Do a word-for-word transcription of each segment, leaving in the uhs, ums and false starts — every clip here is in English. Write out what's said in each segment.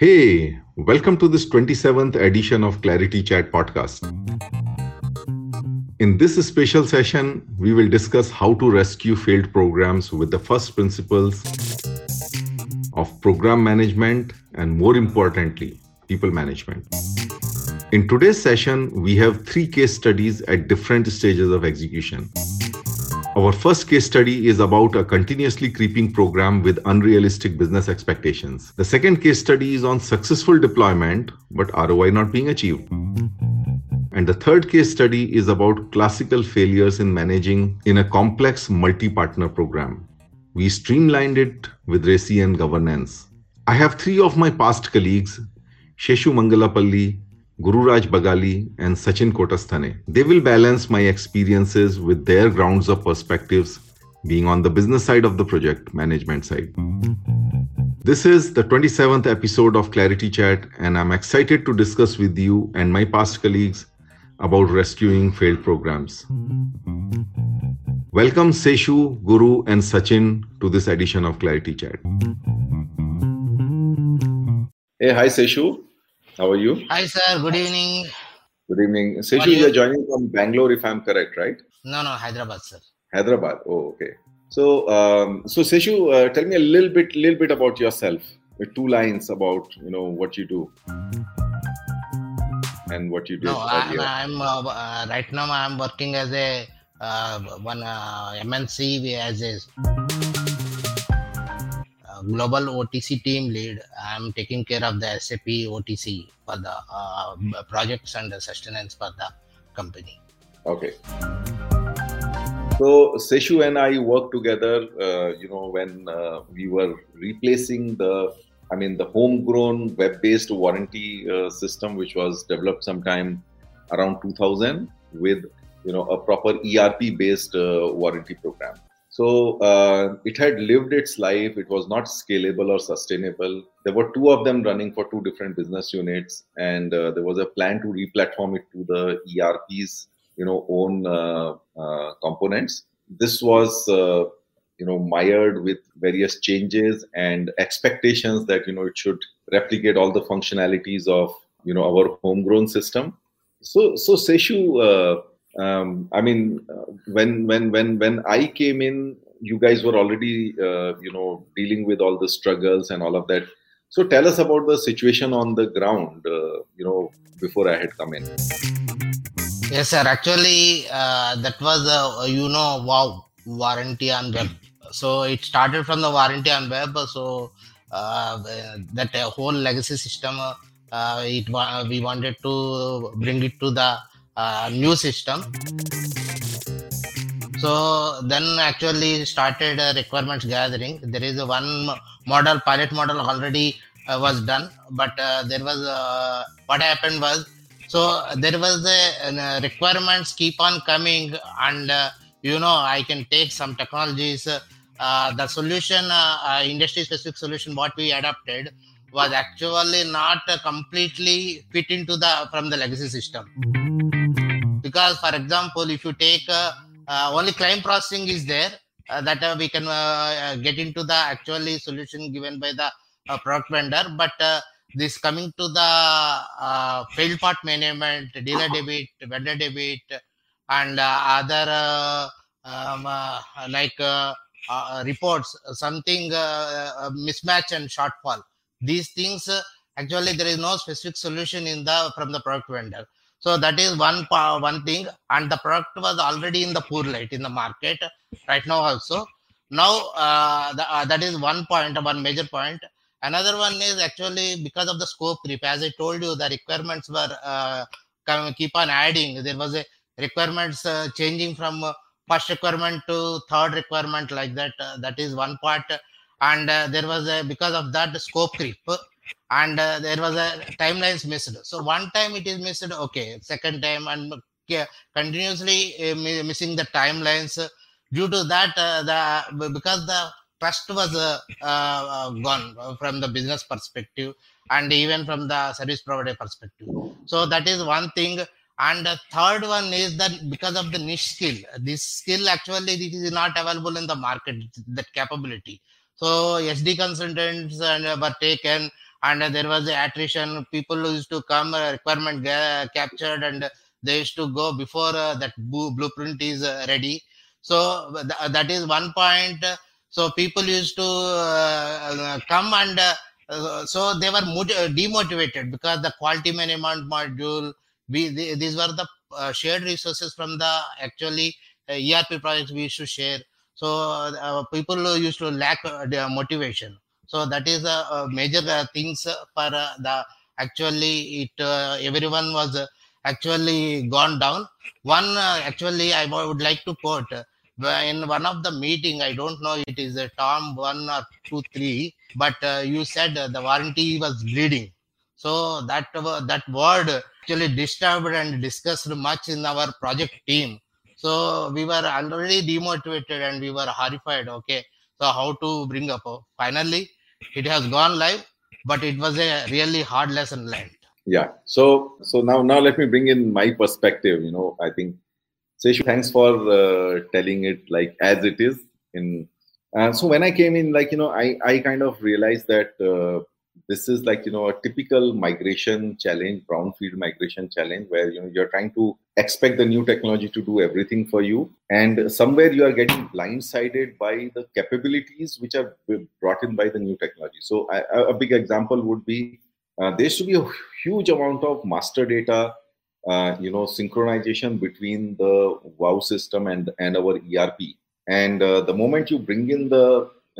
Hey, welcome to this twenty-seventh edition of ClariTea Chat Podcast. In this special session, we will discuss how to rescue failed programs with the first principles of program management and, more importantly, people management. In today's session, we have three case studies at different stages of execution. Our first case study is about a continuously creeping program with unrealistic business expectations. The second case study is on successful deployment, but R O I not being achieved. And the third case study is about classical failures in managing in a complex multi-partner program. We streamlined it with R A C I and governance. I have three of my past colleagues, Sheshu Mangalapalli, Guru Raj Bagali and Sachin Kotastane. They will balance my experiences with their grounds of perspectives, being on the business side of the project management side. This is the twenty-seventh episode of ClariTea Chat, and I'm excited to discuss with you and my past colleagues about rescuing failed programs. Welcome Sheshu, Guru and Sachin to this edition of ClariTea Chat. Hey, hi Sheshu. How are you? Hi, sir. Good evening. Good evening. Sheshu, you? you're joining from Bangalore, if I'm correct, right? No, no, Hyderabad, sir. Hyderabad. Oh, okay. So, um, so Sheshu, uh, tell me a little bit, little bit about yourself. Two lines about, you know, what you do and what you do. No, I'm, I'm uh, uh, right now I'm working as a uh, one uh, M N C as a Global O T C team lead. I am taking care of the S A P O T C for the uh, projects and the sustenance for the company. Okay. So Sheshu and I worked together, uh, you know, when uh, we were replacing the, I mean, the homegrown web-based warranty uh, system, which was developed sometime around two thousand with, you know, a proper E R P-based uh, warranty program. So uh, it had lived its life. It was not scalable or sustainable. There were two of them running for two different business units, and uh, there was a plan to re-platform it to the E R P's, you know, own uh, uh, components. This was, uh, you know, mired with various changes and expectations that, you know, it should replicate all the functionalities of, you know, our homegrown system. So, so Sheshu. Uh, Um, I mean, uh, when when when when I came in, you guys were already, uh, you know, dealing with all the struggles and all of that. So tell us about the situation on the ground, uh, you know, before I had come in. Yes, sir. Actually, uh, that was, uh, you know, wow, warranty on web. So it started from the warranty on web. So uh, that uh, whole legacy system, uh, it uh, we wanted to bring it to the Uh, new system. So then actually started uh, requirements gathering. There is one model, pilot model already uh, was done, but uh, there was uh, what happened was, so there was the uh, requirements keep on coming, and uh, you know, I can take some technologies. Uh, uh, the solution, uh, uh, industry specific solution what we adopted was actually not uh, completely fit into the from the legacy system. Because, for example, if you take uh, uh, only claim processing is there, uh, that uh, we can uh, uh, get into the actually solution given by the uh, product vendor. But uh, this coming to the uh, failed part management, dealer debit, vendor debit, and uh, other uh, um, uh, like uh, uh, reports, something uh, mismatch and shortfall. These things uh, actually there is no specific solution in the from the product vendor. So that is one one thing, and the product was already in the poor light in the market right now also. Now uh, the, uh, that is one point, one major point. Another one is actually because of the scope creep. As I told you, the requirements were uh, keep on adding. There was a requirements uh, changing from uh, first requirement to third requirement like that. Uh, that is one part, and uh, there was a, because of that scope creep. And uh, there was a timelines missed. So one time it is missed, okay. Second time and uh, continuously uh, missing the timelines. Uh, due to that, uh, the because the trust was uh, uh, gone from the business perspective and even from the service provider perspective. So that is one thing. And the third one is that because of the niche skill, this skill actually it is not available in the market, that capability. So S D consultants were taken. and uh, there was the attrition. People used to come, uh, requirement ga- captured, and they used to go before uh, that bu- blueprint is uh, ready. So th- that is one point. So people used to uh, come and uh, Uh, so they were motiv- demotivated because the quality management module, we, the, these were the uh, shared resources from the actually uh, E R P projects we used to share. So uh, people used to lack uh, their motivation. So that is a uh, uh, major uh, things uh, for uh, the actually it uh, everyone was uh, actually gone down. One uh, actually I would like to quote. Uh, In one of the meeting, I don't know it is a term one or two, three, but uh, you said uh, the warranty was bleeding. So that uh, that word actually disturbed and discussed much in our project team. So we were already demotivated and we were horrified. Okay, so how to bring up? Oh, finally, it has gone live, but it was a really hard lesson learned. Yeah. So so now now let me bring in my perspective. You know, I think. Sheshu, thanks for uh, telling it like as it is. In uh, so when I came in, like you know, I, I kind of realized that uh, this is like you know a typical migration challenge, brownfield migration challenge, where you know you're trying to expect the new technology to do everything for you, and somewhere you are getting blindsided by the capabilities which are brought in by the new technology. So I, a big example would be uh, there should be a huge amount of master data. Uh, you know, synchronization between the WOW system and, and our E R P. And uh, the moment you bring in the,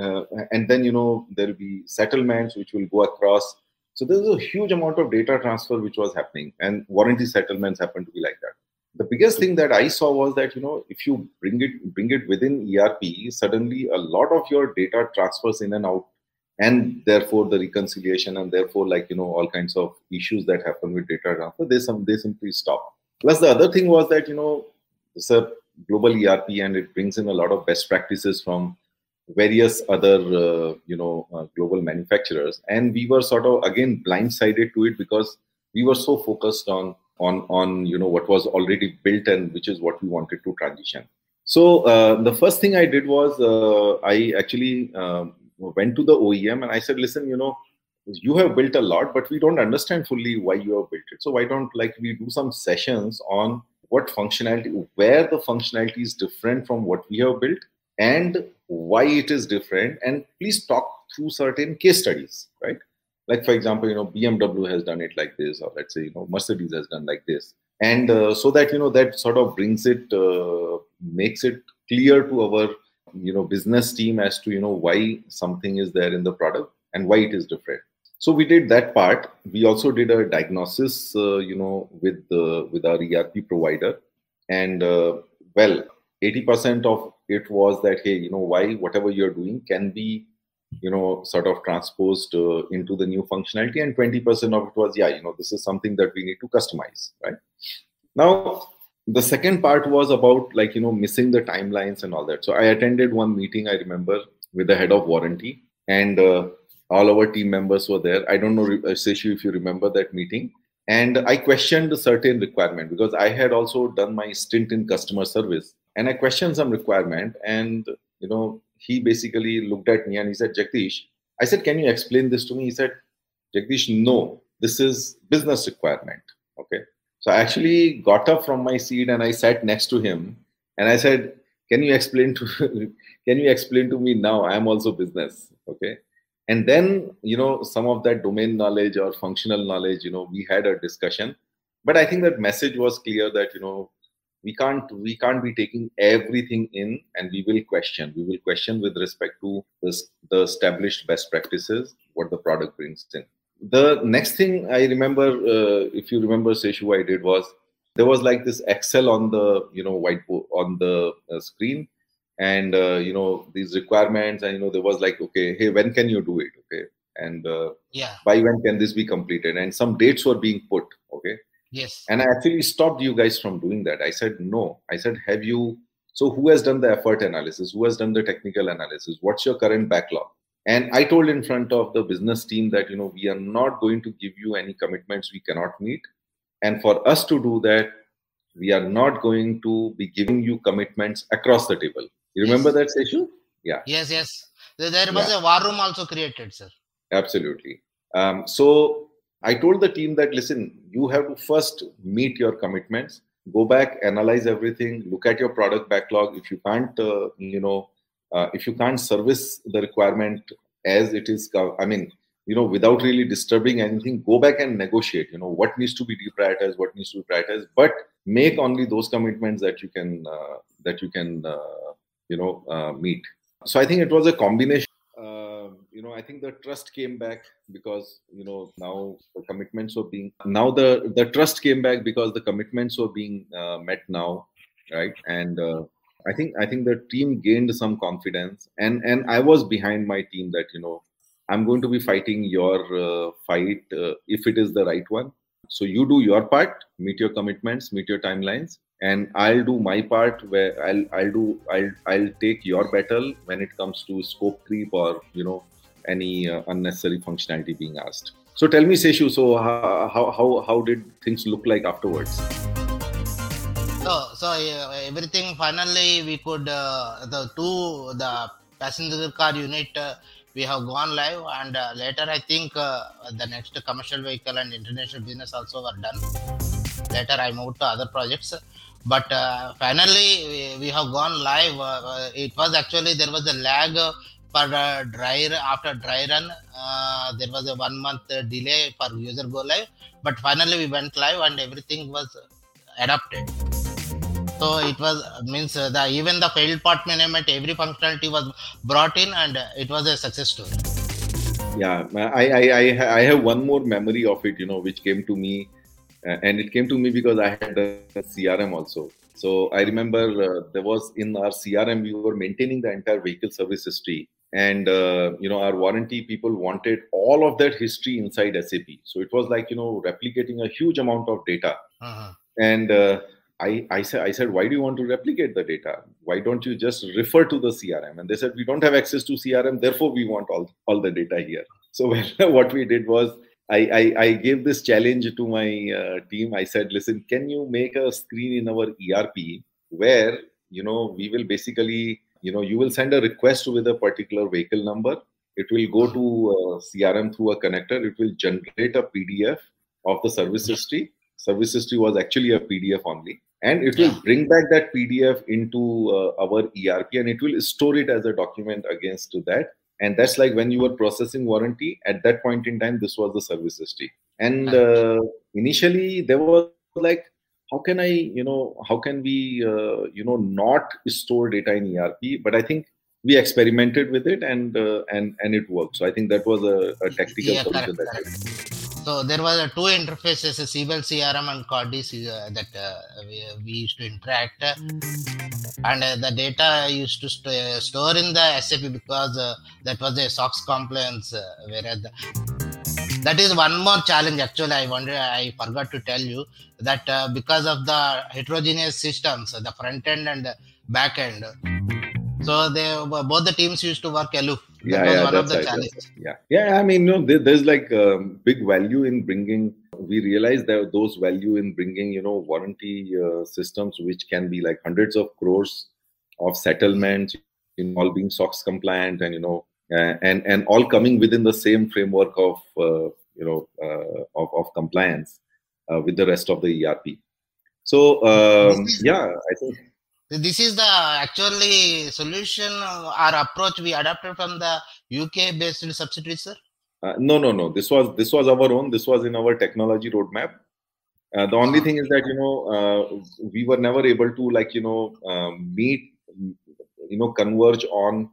uh, and then, you know, there will be settlements which will go across. So there's a huge amount of data transfer which was happening, and warranty settlements happen to be like that. The biggest thing that I saw was that, you know, if you bring it, bring it within E R P, suddenly a lot of your data transfers in and out, and therefore the reconciliation, and therefore like you know all kinds of issues that happen with data transfer, they some they simply stop. Plus the other thing was that you know it's a global E R P, and it brings in a lot of best practices from various other uh, you know uh, global manufacturers, and we were sort of again blindsided to it because we were so focused on on on you know what was already built and which is what we wanted to transition. So uh, the first thing I did was uh, I actually. Um, went to the O E M and I said, listen, you know, you have built a lot, but we don't understand fully why you have built it. So why don't like we do some sessions on what functionality, where the functionality is different from what we have built and why it is different. And please talk through certain case studies, right? Like, for example, you know, B M W has done it like this, or let's say, you know, Mercedes has done like this. And uh, so that, you know, that sort of brings it, uh, makes it clear to our you know business team as to you know why something is there in the product and why it is different. So we did that part. We also did a diagnosis uh, you know with the uh, with our E R P provider, and uh, well eighty percent of it was that hey you know why whatever you're doing can be you know sort of transposed uh, into the new functionality, and twenty percent of it was yeah you know this is something that we need to customize right now. The second part was about like, you know, missing the timelines and all that. So I attended one meeting, I remember, with the head of warranty, and uh, all our team members were there. I don't know, Sheshu, if you remember that meeting. And I questioned a certain requirement because I had also done my stint in customer service, and I questioned some requirement. And, you know, he basically looked at me and he said, Jagdish, I said, can you explain this to me? He said, Jagdish, no, this is business requirement. Okay. So I actually got up from my seat and I sat next to him and I said, can you explain to can you explain to me now? I am also business. Okay. And then, you know, some of that domain knowledge or functional knowledge, you know, we had a discussion. But I think that message was clear that, you know, we can't we can't be taking everything in, and we will question. We will question with respect to this, the established best practices, what the product brings in. The next thing I remember, uh, if you remember, Sheshu, I did was there was like this Excel on the you know whiteboard on the uh, screen, and uh, you know these requirements, and you know there was like okay, hey, when can you do it? Okay, and uh, yeah, by when can this be completed? And some dates were being put. Okay, yes, and I actually stopped you guys from doing that. I said no. I said, have you? So who has done the effort analysis? Who has done the technical analysis? What's your current backlog? And I told in front of the business team that, you know, we are not going to give you any commitments we cannot meet. And for us to do that, we are not going to be giving you commitments across the table. You yes. remember that, Sheshu? Yeah. Yes, yes. There was yeah. a war room also created, sir. Absolutely. Um, so I told the team that, listen, you have to first meet your commitments, go back, analyze everything, look at your product backlog. If you can't, uh, you know, uh, if you can't service the requirement as it is, I mean, you know, without really disturbing anything, go back and negotiate, you know, what needs to be deprioritized, what needs to be prioritized, but make only those commitments that you can, uh, that you can, uh, you know, uh, meet. So I think it was a combination. Uh, you know, I think the trust came back because, you know, now the commitments were being, now the, the trust came back because the commitments were being uh, met now, right? And uh, I think, I think the team gained some confidence, and, and I was behind my team that, you know, I'm going to be fighting your uh, fight uh, if it is the right one. So you do your part, meet your commitments, meet your timelines, and I'll do my part where I'll I'll do I'll I'll take your battle when it comes to scope creep or, you know, any uh, unnecessary functionality being asked. So tell me, Sheshu, so how how how did things look like afterwards? So so everything finally we could uh, the two the passenger car unit. Uh, We have gone live, and uh, later I think uh, the next commercial vehicle and international business also were done. Later I moved to other projects, but uh, finally we, we have gone live. Uh, it was actually, there was a lag per uh, dry after dry run. Uh, there was a one month delay for user go live, but finally we went live and everything was adopted. So it was, means the even the failed part management, every functionality was brought in, and it was a success story. Yeah, I I I, I have one more memory of it, you know, which came to me, uh, and it came to me because I had a C R M also. So I remember uh, there was in our C R M, we were maintaining the entire vehicle service history, and uh, you know, our warranty people wanted all of that history inside S A P. So it was like, you know, replicating a huge amount of data, uh-huh. and. Uh, I, I said, I said, why do you want to replicate the data? Why don't you just refer to the C R M? And they said, we don't have access to C R M, therefore we want all, all the data here. So what we did was, I, I, I gave this challenge to my uh, team. I said, listen, can you make a screen in our E R P where, you know, we will basically, you know, you will send a request with a particular vehicle number. It will go to uh, C R M through a connector. It will generate a P D F of the service history. Service history was actually a P D F only. And it will bring back that P D F into uh, our E R P, and it will store it as a document against that. And that's like when you were processing warranty, at that point in time, this was the service history. And uh, initially there was like, how can I, you know, how can we, uh, you know, not store data in E R P? But I think we experimented with it, and uh, and and it worked. So I think that was a, a tactical yeah, solution. Correct, that correct. So there were uh, two interfaces, Siebel C R M and Cognos, uh, that uh, we, we used to interact, uh, and uh, the data used to st- uh, store in the S A P because uh, that was a S O X compliance. Uh, whereas the, that is one more challenge. Actually, I wonder, I forgot to tell you that uh, because of the heterogeneous systems, the front end and back end, so they both the teams used to work aloof. Yeah, yeah, one of the challenges. Yeah, yeah. I mean, you know, there, there's like um, big value in bringing. We realized that those value in bringing, you know, warranty uh, systems, which can be like hundreds of crores of settlements, in all being S O X compliant, and you know, uh, and and all coming within the same framework of uh, you know uh, of of compliance uh, with the rest of the E R P. So um, yeah, I think. This is the actually solution or approach we adapted from the U K based subsidiary, sir? Uh, no, no, no. This was this was our own. This was in our technology roadmap. Uh, the only thing is that, you know, uh, we were never able to like, you know, uh, meet, you know, converge on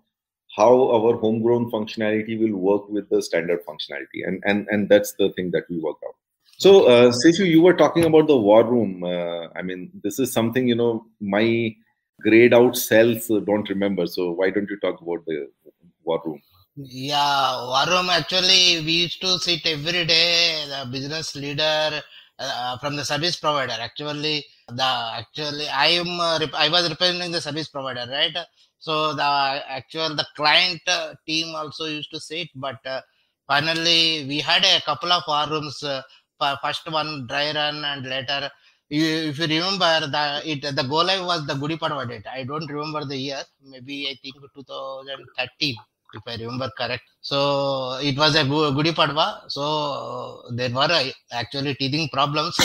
how our homegrown functionality will work with the standard functionality. And and, and that's the thing that we worked out. So, uh, Sheshu, you were talking about the war room. Uh, I mean, this is something, you know, my grayed out cells don't remember. So why don't you talk about the war room? Yeah, war room, actually, we used to sit every day, the business leader uh, from the service provider. Actually, the actually I am uh, I was representing the service provider, right? So the actual the client uh, team also used to sit, but uh, finally we had a couple of war rooms. Uh, First one dry run, and later, you, if you remember, the it the go live was the Gudi padwa date. I don't remember the year. Maybe I think twenty thirteen if I remember correct. So it was a Gudi padwa. So there were uh, actually teething problems,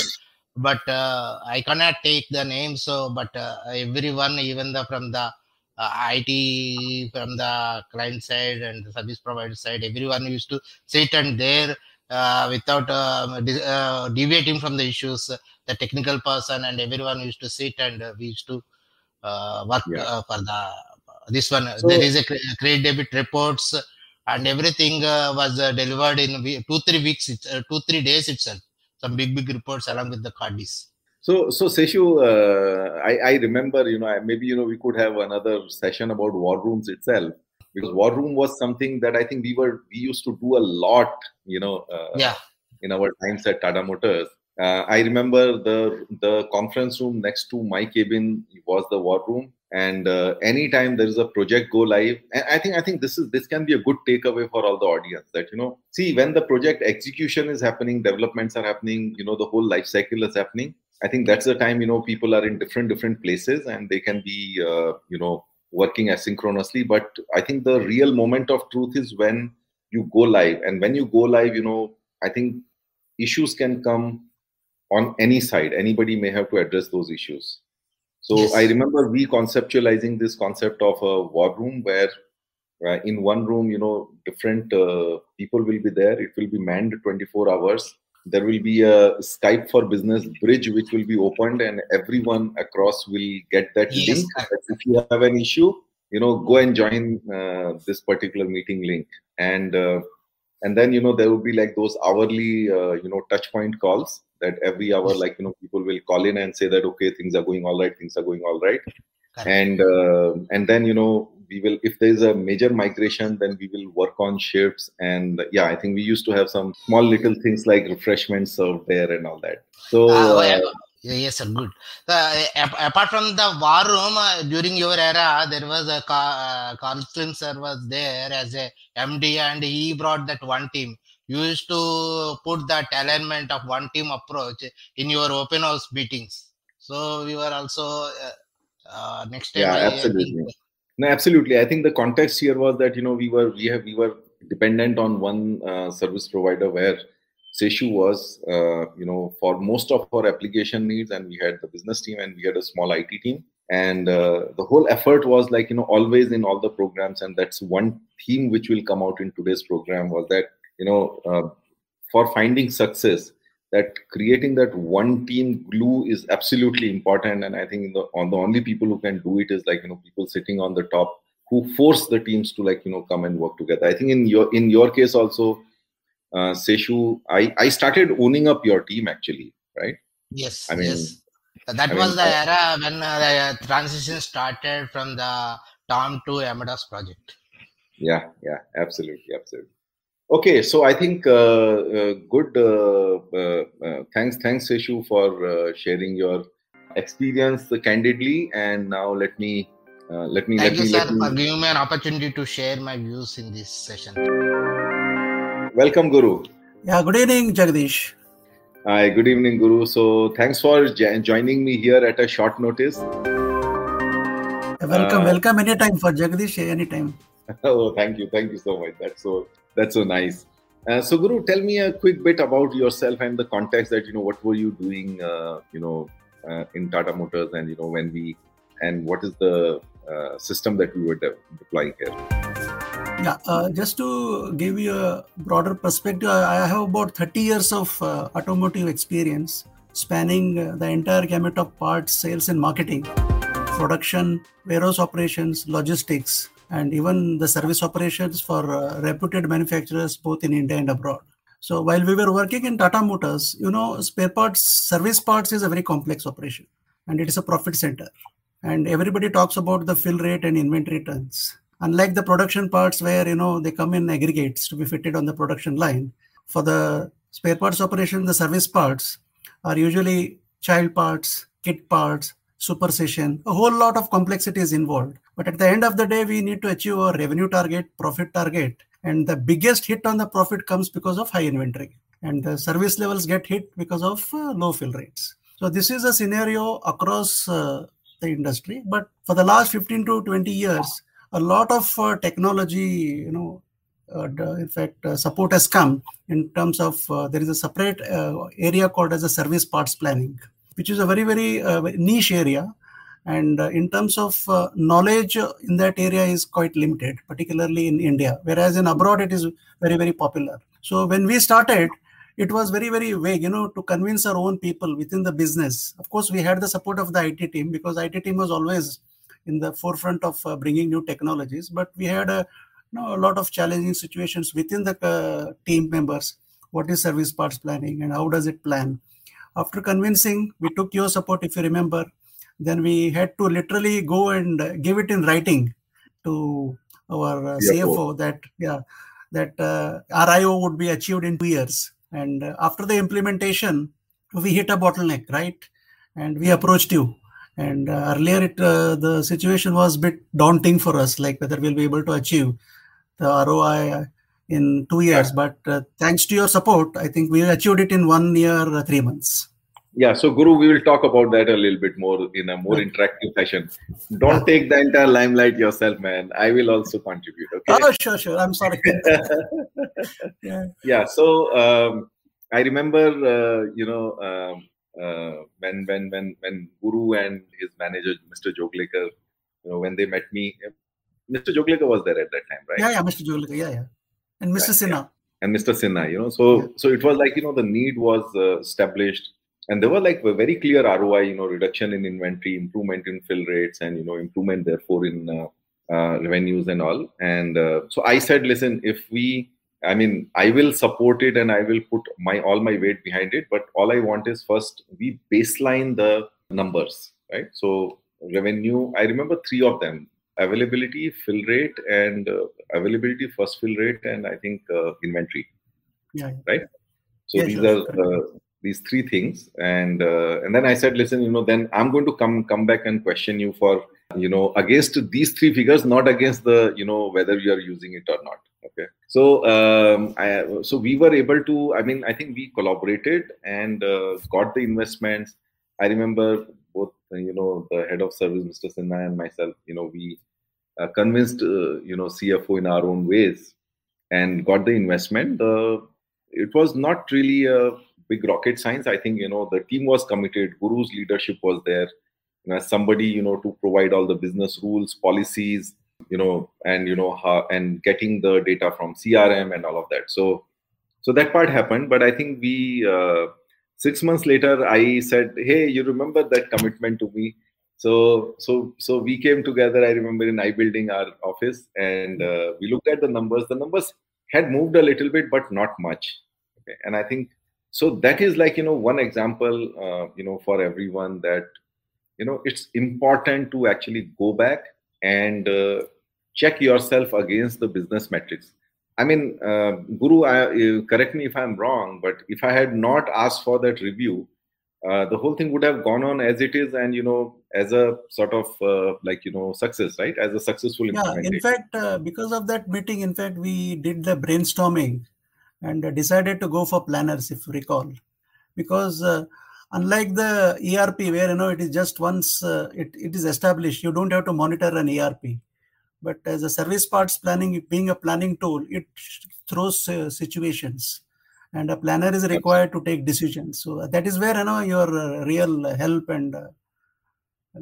but uh, I cannot take the name. So, but uh, everyone, even the from the uh, I T, from the client side and the service provider side, everyone used to sit and there uh, without uh, de- uh, deviating from the issues. The technical person and everyone used to sit and uh, we used to uh, work yeah. uh, for the this one. So, there is a credit debit reports and everything uh, was uh, delivered in two three weeks, uh, two three days itself. Some big big reports along with the cardies. So, so Sheshu, uh, I I remember, you know, maybe you know we could have another session about war rooms itself, because war room was something that I think we were we used to do a lot, you know, uh, yeah. in our times at Tata Motors. Uh, I remember the the conference room next to my cabin was the war room. And uh, anytime there is a project go live, and I think I think this is this can be a good takeaway for all the audience, that you know, see, when the project execution is happening, developments are happening, you know, the whole life cycle is happening. I think that's the time, you know, people are in different different places and they can be uh, you know working asynchronously. But I think the real moment of truth is when you go live, and when you go live, you know, I think issues can come on any side. Anybody may have to address those issues. So yes. I remember reconceptualizing this concept of a war room where uh, in one room, you know, different uh, people will be there. It will be manned twenty-four hours. There will be a Skype for Business bridge which will be opened and everyone across will get that yes. link. If you have an issue, you know, go and join uh, this particular meeting link. And uh, and then, you know, there will be like those hourly, uh, you know, touch point calls. That every hour, like, you know, people will call in and say that, okay, things are going all right, things are going all right. And uh, and then, you know, we will, if there's a major migration, then we will work on shifts. And yeah, I think we used to have some small little things like refreshments served there and all that. So, uh, oh, yeah. uh, yes, sir, good. Uh, apart from the war room, uh, during your era, there was a uh, Carl Spencer was there as a M D and he brought that one team. You used to put that alignment of one team approach in your open house meetings. So we were also uh, uh, next time. Yeah, I, absolutely. I think, no, absolutely. I think the context here was that, you know, we were we have we were dependent on one uh, service provider where Sheshu was, uh, you know, for most of our application needs, and we had the business team and we had a small I T team. And uh, the whole effort was like, you know, always in all the programs. And that's one theme which will come out in today's program was that, you know, uh, for finding success, that creating that one team glue is absolutely important. And I think the, on the only people who can do it is like, you know, people sitting on the top who force the teams to like, you know, come and work together. I think in your in your case also, uh, Sheshu, I, I started owning up your team actually, right? Yes, I mean, yes. That I was mean, the era when uh, the transition started from the Tom to Amadeus project. Yeah, yeah, absolutely, absolutely. Okay, so I think uh, uh, good. Uh, uh, uh, thanks, thanks, Sheshu, for uh, sharing your experience candidly. And now let me, uh, let me. Thank let you, me, sir, let me... for giving me an opportunity to share my views in this session. Welcome, Guru. Yeah, good evening, Jagdish. Hi, good evening, Guru. So thanks for j- joining me here at a short notice. Welcome, uh, welcome. Anytime for Jagdish, anytime. Oh, thank you, thank you so much. That's so. That's so nice. Uh, so, Guru, tell me a quick bit about yourself and the context that, you know, what were you doing, uh, you know, uh, in Tata Motors and, you know, when we, and what is the uh, system that we were de- deploying here? Yeah, uh, just to give you a broader perspective, I have about thirty years of uh, automotive experience spanning uh, the entire gamut of parts, sales and marketing, production, warehouse operations, logistics, and even the service operations for uh, reputed manufacturers both in India and abroad. So while we were working in Tata Motors, you know, spare parts, service parts is a very complex operation and it is a profit center. And everybody talks about the fill rate and inventory turns. Unlike the production parts where, you know, they come in aggregates to be fitted on the production line, for the spare parts operation, the service parts are usually child parts, kit parts, supersession, a whole lot of complexity is involved. But at the end of the day, we need to achieve our revenue target, profit target. And the biggest hit on the profit comes because of high inventory. And the service levels get hit because of uh, low fill rates. So this is a scenario across uh, the industry. But for the last fifteen to twenty years, a lot of uh, technology, you know, uh, in fact, uh, support has come in terms of uh, there is a separate uh, area called as a service parts planning, which is a very, very uh, niche area. And uh, in terms of uh, knowledge in that area is quite limited, particularly in India, whereas in abroad, it is very, very popular. So when we started, it was very, very vague, you know, to convince our own people within the business. Of course, we had the support of the I T team because I T team was always in the forefront of uh, bringing new technologies. But we had a, you know, a lot of challenging situations within the uh, team members. What is service parts planning and how does it plan? After convincing, we took your support, if you remember. Then we had to literally go and give it in writing to our uh, C F O that yeah that uh, R I O would be achieved in two years. And uh, after the implementation, we hit a bottleneck, right? And we approached you. And uh, earlier, it uh, the situation was a bit daunting for us, like whether we'll be able to achieve the R O I in two years. But uh, thanks to your support, I think we achieved it in one year, uh, three months. Yeah, so Guru, we will talk about that a little bit more in a more interactive session. Don't take the entire limelight yourself, man. I will also contribute. Okay? Oh, sure, sure. I'm sorry. yeah. yeah, so um, I remember, uh, you know, um, uh, when when when when Guru and his manager, Mister Joglekar, you know, when they met me, Mister Joglekar was there at that time, right? Yeah, yeah, Mister Joglekar, yeah, yeah. And Mister Sinha. Yeah. And Mister Sinha, you know, so yeah. so it was like, you know, the need was uh, established. And there were like a very clear R O I, you know, reduction in inventory, improvement in fill rates, and, you know, improvement, therefore, in uh, uh, revenues and all. And uh, so I said, listen, if we, I mean, I will support it and I will put my all my weight behind it. But all I want is first, we baseline the numbers, right? So revenue, I remember three of them, availability, fill rate, and uh, availability, first fill rate, and I think uh, inventory, yeah. right? So yeah, these sure. are... Uh, these three things, and uh, and then I said, listen, you know, then I'm going to come come back and question you for, you know, against these three figures, not against the, you know, whether you are using it or not. Okay, so um, I, so we were able to, I mean, I think we collaborated and uh, got the investments. I remember both, you know, the head of service, Mister Sinha, and myself, you know, we uh, convinced uh, you know, C F O in our own ways, and got the investment. Uh, it was not really a big rocket science. I think, you know, the team was committed. Guru's leadership was there. You know, as somebody, you know, to provide all the business rules, policies, you know, and, you know, how, and getting the data from C R M and all of that. So, so that part happened. But I think we, uh, six months later, I said, hey, you remember that commitment to me? So, so, so we came together, I remember, in iBuilding, our office, and uh, we looked at the numbers. The numbers had moved a little bit, but not much. Okay. And I think, so that is like, you know, one example, uh, you know, for everyone that, you know, it's important to actually go back and uh, check yourself against the business metrics. I mean, uh, Guru, I, uh, correct me if I'm wrong, but if I had not asked for that review, uh, the whole thing would have gone on as it is and, you know, as a sort of uh, like, you know, success, right? As a successful implementation. Yeah, in fact, uh, because of that meeting, in fact, we did the brainstorming and decided to go for planners, if you recall, because uh, unlike the E R P, where, you know, it is just once uh, it, it is established, you don't have to monitor an E R P. But as a service parts planning, being a planning tool, it throws uh, situations, and a planner is required to take decisions. So that is where, you know, your uh, real help and uh,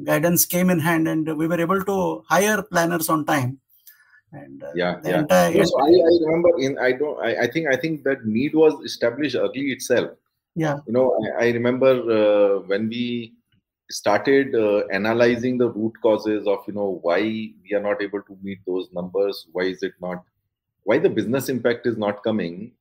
guidance came in hand, and we were able to hire planners on time. And uh, yeah, yeah. Entire, yeah. So I, I remember in I don't I, I think I think that need was established early itself. Yeah. You know, I, I remember uh, when we started uh, analyzing the root causes of, you know, why we are not able to meet those numbers. Why is it not? Why the business impact is not coming?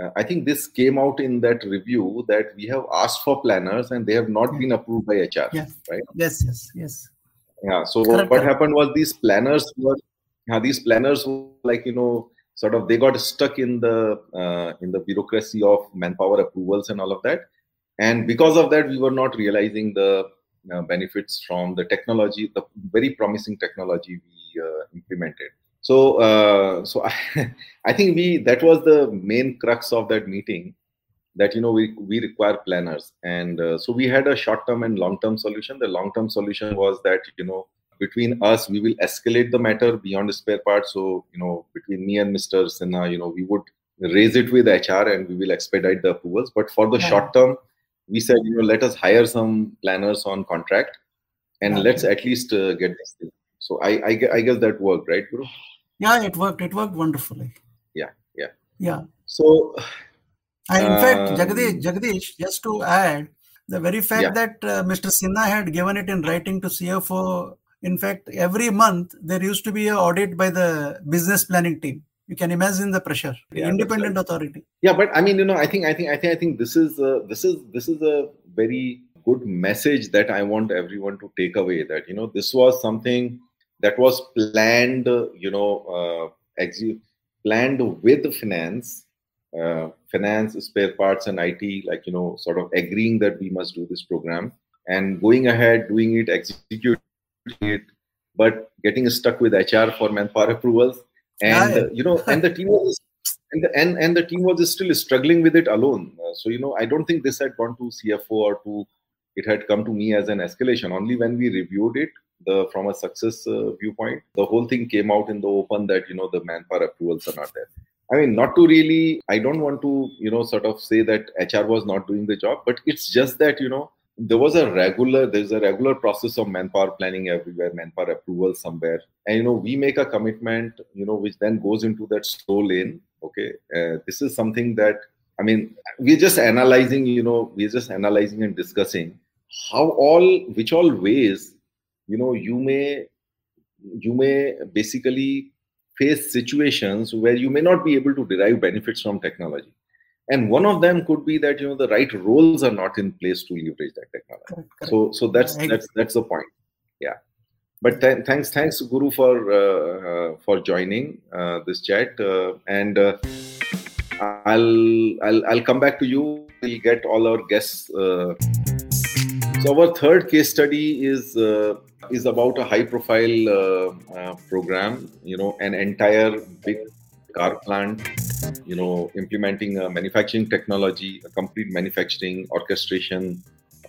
Uh, I think this came out in that review that we have asked for planners and they have not yeah. been approved by H R. Yeah. Right. Yes. Yes. Yes. Yeah. So correct, what correct. happened was these planners were. Yeah, these planners were like, you know, sort of they got stuck in the uh, in the bureaucracy of manpower approvals and all of that. And because of that, we were not realizing the uh, benefits from the technology, the very promising technology we uh, implemented. So uh, so I, I think we that was the main crux of that meeting, that, you know, we, we require planners. And uh, so we had a short term and long term solution. The long term solution was that, you know, between us, we will escalate the matter beyond the spare part. So, you know, between me and Mister Sinha, you know, we would raise it with H R and we will expedite the approvals. But for the yeah. short term, we said, you know, let us hire some planners on contract and okay. let's at least uh, get this thing. So I, I, I guess that worked, right, Guru? Yeah, it worked. It worked wonderfully. Yeah, yeah. Yeah. So, I, in uh, fact, Jagdish, Jagdish, just to add, the very fact yeah. that uh, Mister Sinha had given it in writing to C F O, in fact, every month there used to be an audit by the business planning team. You can imagine the pressure, yeah, independent right. authority. Yeah, but I mean, you know, I think, I think, I think, I think this is uh, this is this is a very good message that I want everyone to take away. That, you know, this was something that was planned, you know, uh, ex- planned with finance. Uh, finance, spare parts, and I T, like, you know, sort of agreeing that we must do this program and going ahead, doing it, executing it, but getting stuck with H R for manpower approvals, and uh, you know, and the team was and the, and, and the team was still struggling with it alone. Uh, so, you know, I don't think this had gone to C F O or to it had come to me as an escalation. Only when we reviewed it, the from a success uh, viewpoint, the whole thing came out in the open that, you know, the manpower approvals are not there. I mean, not to really, I don't want to, you know, sort of say that H R was not doing the job, but it's just that, you know, there was a regular, there's a regular process of manpower planning everywhere, manpower approval somewhere. And, you know, we make a commitment, you know, which then goes into that slow lane. Okay. Uh, this is something that, I mean, we're just analyzing, you know, we're just analyzing and discussing how all, which all ways, you know, you may, you may basically face situations where you may not be able to derive benefits from technology. And one of them could be that, you know, the right roles are not in place to leverage that technology. Correct, correct. So, so that's, that's, that's the point. Yeah. But th- thanks, thanks Guru for, uh, uh, for joining uh, this chat. Uh, and uh, I'll, I'll, I'll come back to you. We'll get all our guests. Uh, So our third case study is uh, is about a high-profile uh, uh, program, you know, an entire big car plant, you know, implementing a manufacturing technology, a complete manufacturing orchestration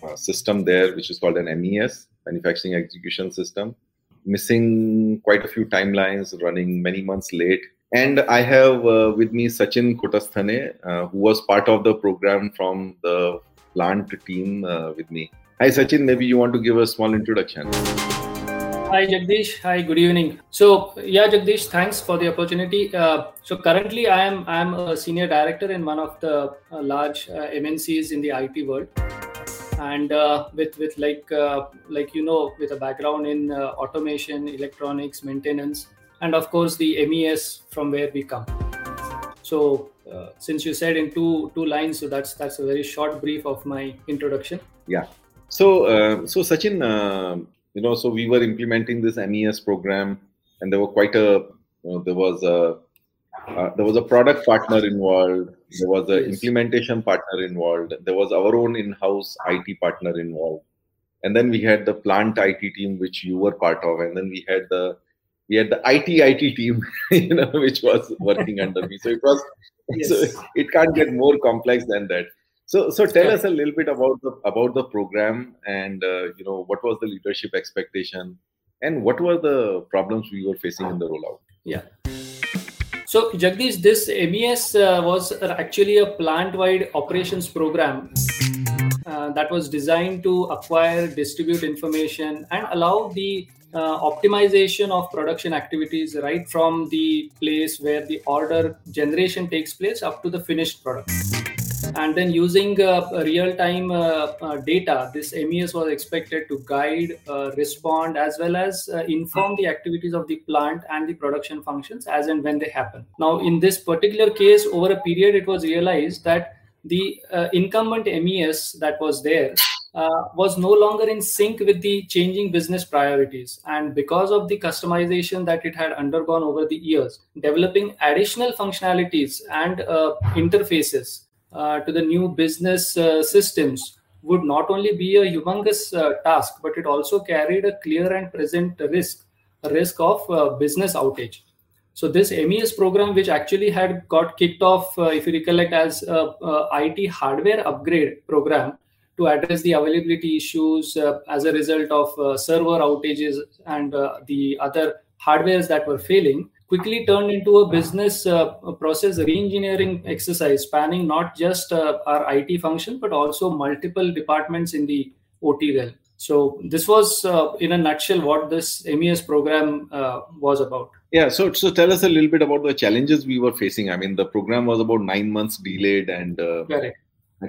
uh, system there, which is called an M E S, manufacturing execution system, missing quite a few timelines, running many months late. And I have uh, with me Sachin Kotastane, uh, who was part of the program from the plant team uh, with me. Hi Sachin, maybe you want to give a small introduction. Hi Jagdish, hi, good evening. So yeah, Jagdish, thanks for the opportunity. Uh, so currently I am I am a senior director in one of the uh, large uh, M N Cs in the I T world, and uh, with with like uh, like you know, with a background in uh, automation, electronics, maintenance, and of course the M E S from where we come. So uh, since you said in two two lines, so that's that's a very short brief of my introduction. Yeah. So, uh, so Sachin, uh, you know, so we were implementing this M E S program, and there were quite a, you know, there was a, uh, there was a product partner involved, there was an implementation partner involved, there was our own in-house I T partner involved, and then we had the plant I T team, which you were part of, and then we had the, we had the I T I T team, you know, which was working under me. So it was, yes. So it can't get more complex than that. So, so tell us a little bit about the about the program, and uh, you know, what was the leadership expectation, and what were the problems we were facing in the rollout? Yeah. So, Jagdish, this M E S uh, was actually a plant-wide operations program uh, that was designed to acquire, distribute information, and allow the uh, optimization of production activities right from the place where the order generation takes place up to the finished product. And then using uh, real-time uh, uh, data, this M E S was expected to guide, uh, respond, as well as uh, inform the activities of the plant and the production functions as and when they happen. Now, in this particular case, over a period, it was realized that the uh, incumbent M E S that was there uh, was no longer in sync with the changing business priorities. And because of the customization that it had undergone over the years, developing additional functionalities and uh, interfaces Uh, to the new business uh, systems would not only be a humongous uh, task, but it also carried a clear and present risk, a risk of uh, business outage. So this M E S program, which actually had got kicked off, uh, if you recollect, as a, a I T hardware upgrade program, to address the availability issues uh, as a result of uh, server outages and uh, the other hardwares that were failing, quickly turned into a business uh, process re-engineering exercise spanning not just uh, our I T function, but also multiple departments in the O T realm. So this was, uh, in a nutshell, what this M E S program uh, was about. Yeah, so so tell us a little bit about the challenges we were facing. I mean, the program was about nine months delayed and uh, correct.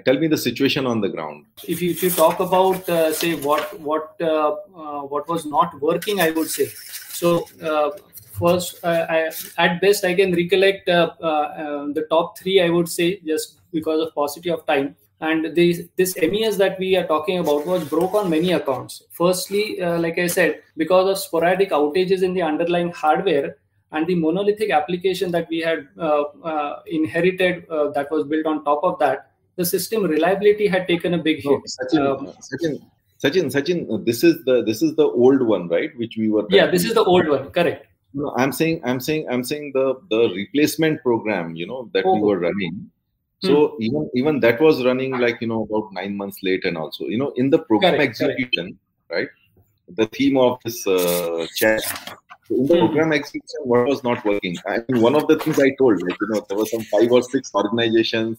Tell me the situation on the ground. If you, if you talk about, uh, say, what what uh, uh, what was not working, I would say. So uh, first, uh, I, at best, I can recollect uh, uh, uh, the top three, I would say, just because of paucity of time. And this, this M E S that we are talking about was broke on many accounts. Firstly, uh, like I said, because of sporadic outages in the underlying hardware and the monolithic application that we had uh, uh, inherited uh, that was built on top of that, the system reliability had taken a big hit. No, Sachin, um, Sachin, Sachin, Sachin, this is the this is the old one, right? Which we were yeah, this is the old one, correct? No, I'm saying, I'm saying, I'm saying the the replacement program, you know, that oh. we were running. So hmm. even even that was running like, you know, about nine months late, and also, you know, in the program correct, execution, correct. right? The theme of this uh, chat. So in the hmm. program execution, what was not working? I mean, one of the things I told, like, you know, there were some five or six organizations.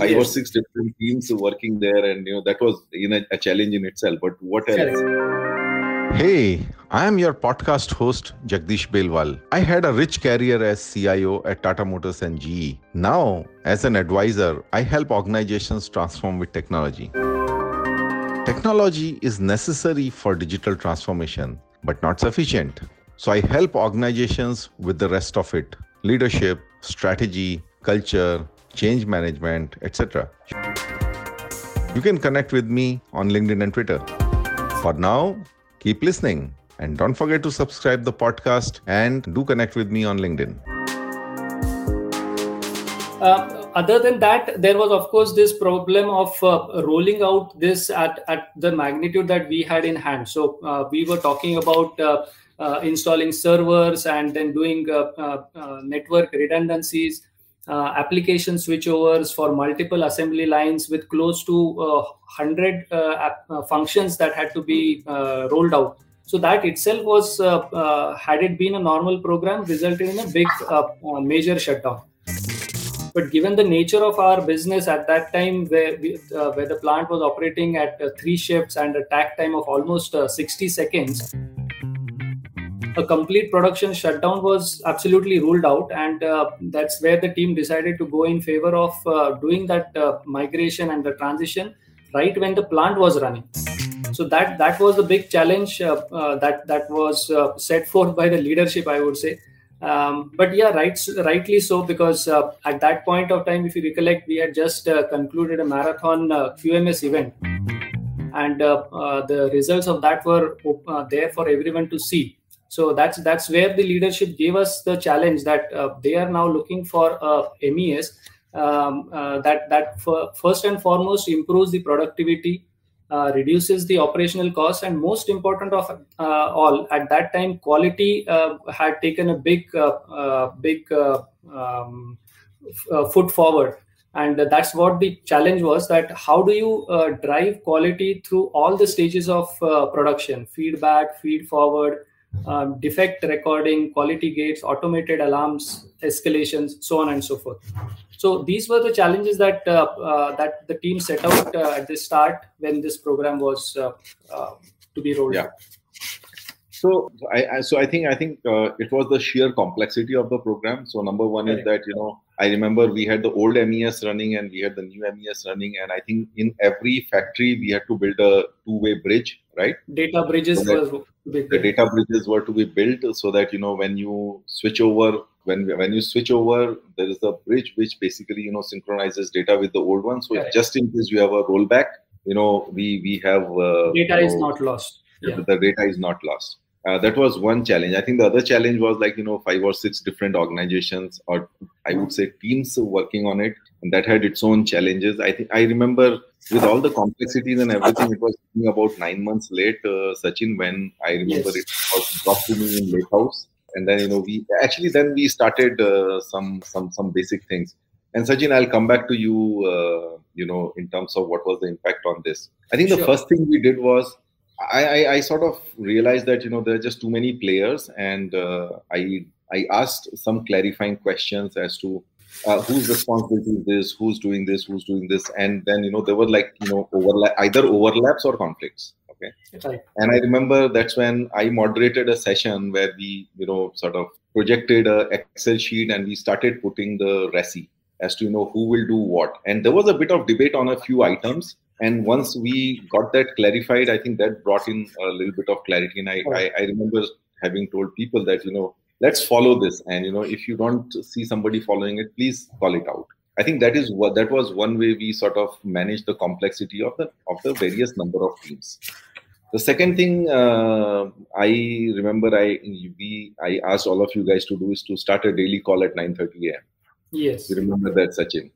Five yes. or six different teams working there, and you know that was in a, a challenge in itself. But what else? Hey, I am your podcast host Jagdish Belwal. I had a rich career as C I O at Tata Motors and G E. Now, as an advisor, I help organizations transform with technology. Technology is necessary for digital transformation, but not sufficient. So I help organizations with the rest of it: leadership, strategy, culture, change management, et cetera. You can connect with me on LinkedIn and Twitter. For now, keep listening and don't forget to subscribe the podcast and do connect with me on LinkedIn. Uh, other than that, there was, of course, this problem of uh, rolling out this at, at the magnitude that we had in hand. So uh, we were talking about uh, uh, installing servers and then doing uh, uh, uh, network redundancies, Uh, application switchovers for multiple assembly lines with close to uh, one hundred uh, app, uh, functions that had to be uh, rolled out. So that itself was, uh, uh, had it been a normal program, resulted in a big uh, uh, major shutdown. But given the nature of our business at that time, where, we, uh, where the plant was operating at uh, three shifts and a takt time of almost uh, sixty seconds, a complete production shutdown was absolutely ruled out, and uh, that's where the team decided to go in favor of uh, doing that uh, migration and the transition right when the plant was running. So that that was the big challenge uh, uh, that that was uh, set forth by the leadership, I would say. Um, but yeah, right, rightly so, because uh, at that point of time, if you recollect, we had just uh, concluded a marathon uh, Q M S event, and uh, uh, the results of that were uh, there for everyone to see. So that's that's where the leadership gave us the challenge that uh, they are now looking for a M E S um, uh, that that for first and foremost improves the productivity, uh, reduces the operational costs, and most important of uh, all, at that time quality uh, had taken a big uh, uh, big uh, um, f- uh, foot forward, and that's what the challenge was. That how do you uh, drive quality through all the stages of uh, production: feedback, feed forward, Uh, defect recording, quality gates, automated alarms, escalations, so on and so forth. So these were the challenges that uh, uh, that the team set out uh, at the start when this program was uh, uh, to be rolled out. Yeah. So I, I so I think I think uh, it was the sheer complexity of the program. So number one Correct. Is that, you know, I remember we had the old M E S running and we had the new M E S running, and I think in every factory we had to build a two-way bridge, right? Data bridges so were big. The data bridges were to be built so that, you know, when you switch over, when when you switch over, there is a bridge which basically, you know, synchronizes data with the old one. So Correct. Just in case you have a rollback, you know, we we have uh, data is know, not lost. Yeah. The data is not lost. Uh, that was one challenge. I think the other challenge was, like, you know, five or six different organizations, or I would say teams, working on it, and that had its own challenges. I think I remember with all the complexities and everything, it was about nine months late, uh, Sachin, when I remember yes. it was dropped to me in Lake House, and then, you know, we actually then we started uh, some some some basic things. And Sachin, I'll come back to you, uh, you know, in terms of what was the impact on this. I think the sure. first thing we did was, I, I, I sort of realized that, you know, there are just too many players. And uh, I I asked some clarifying questions as to uh, whose responsibility is this, who's doing this, who's doing this. And then, you know, there were like, you know, overla- either overlaps or conflicts. Okay. Right. And I remember that's when I moderated a session where we, you know, sort of projected an Excel sheet and we started putting the R A C I as to, you know, who will do what. And there was a bit of debate on a few items. And once we got that clarified, I think that brought in a little bit of clarity. And I, right. I, I remember having told people that, you know, let's follow this. And, you know, if you don't see somebody following it, please call it out. I think that is what that was one way we sort of managed the complexity of the of the various number of teams. The second thing uh, I remember I we I asked all of you guys to do is to start a daily call at nine thirty a.m. Yes. You remember that, Sachin?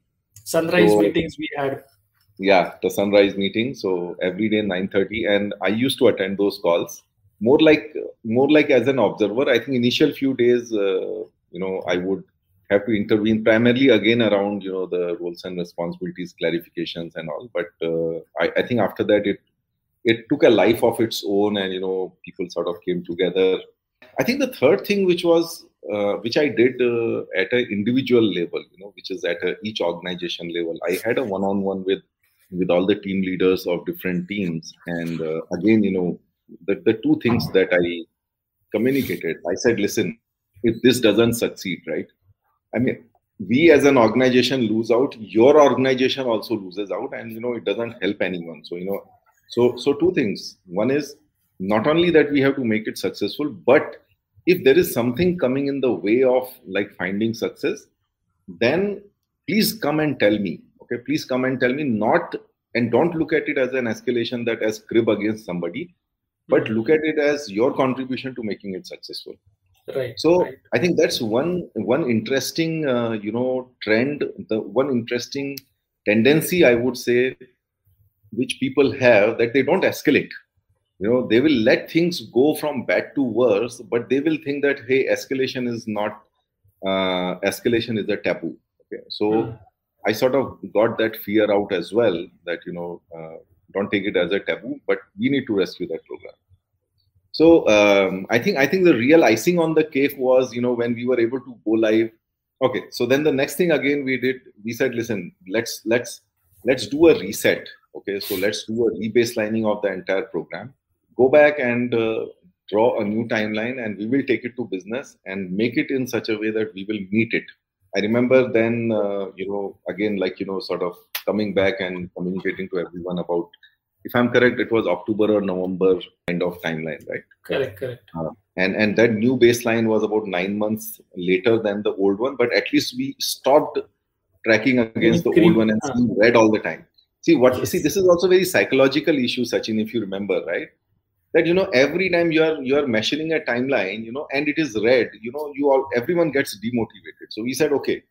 Sunrise so, meetings we had. Yeah, the sunrise meeting. So every day nine thirty, and I used to attend those calls. More like more like as an observer. I think initial few days, uh, you know, I would have to intervene primarily again around, you know, the roles and responsibilities, clarifications and all. But uh, I, I think after that, it it took a life of its own and, you know, people sort of came together. I think the third thing which was, uh, which I did uh, at an individual level, you know, which is at a, each organization level. I had a one-on-one with, with all the team leaders of different teams. And uh, again, you know, the, the two things that I communicated, I said, listen, if this doesn't succeed, right? I mean, we as an organization lose out, your organization also loses out, and, you know, it doesn't help anyone. So, you know, so, so two things. One is not only that we have to make it successful, but if there is something coming in the way of like finding success, then please come and tell me, okay, please come and tell me not, and don't look at it as an escalation that as crib against somebody, but look at it as your contribution to making it successful. Right. So right. I think that's one one interesting, uh, you know, trend, the one interesting tendency, I would say, which people have, that they don't escalate. You know, they will let things go from bad to worse, but they will think that, hey, escalation is not, uh, escalation is a taboo. Okay. So hmm. I sort of got that fear out as well, that, you know, uh, don't take it as a taboo, but we need to rescue that program. So um, I think I think the real icing on the cake was, you know, when we were able to go live. Okay, so then the next thing again we did, we said, listen, let's let's let's do a reset. Okay, so let's do a rebaselining of the entire program. Go back and uh, draw a new timeline, and we will take it to business and make it in such a way that we will meet it. I remember then, uh, you know, again, like, you know, sort of coming back and communicating to everyone about. If I'm correct, it was October or November kind of timeline, right? Correct, correct. Uh, and and that new baseline was about nine months later than the old one, but at least we stopped tracking against the old one and seeing red all the time. See what? Yes. See, this is also a very psychological issue, Sachin, if you remember, right? That, you know, every time you are you are measuring a timeline, you know, and it is red, you know, you all everyone gets demotivated. So we said, okay,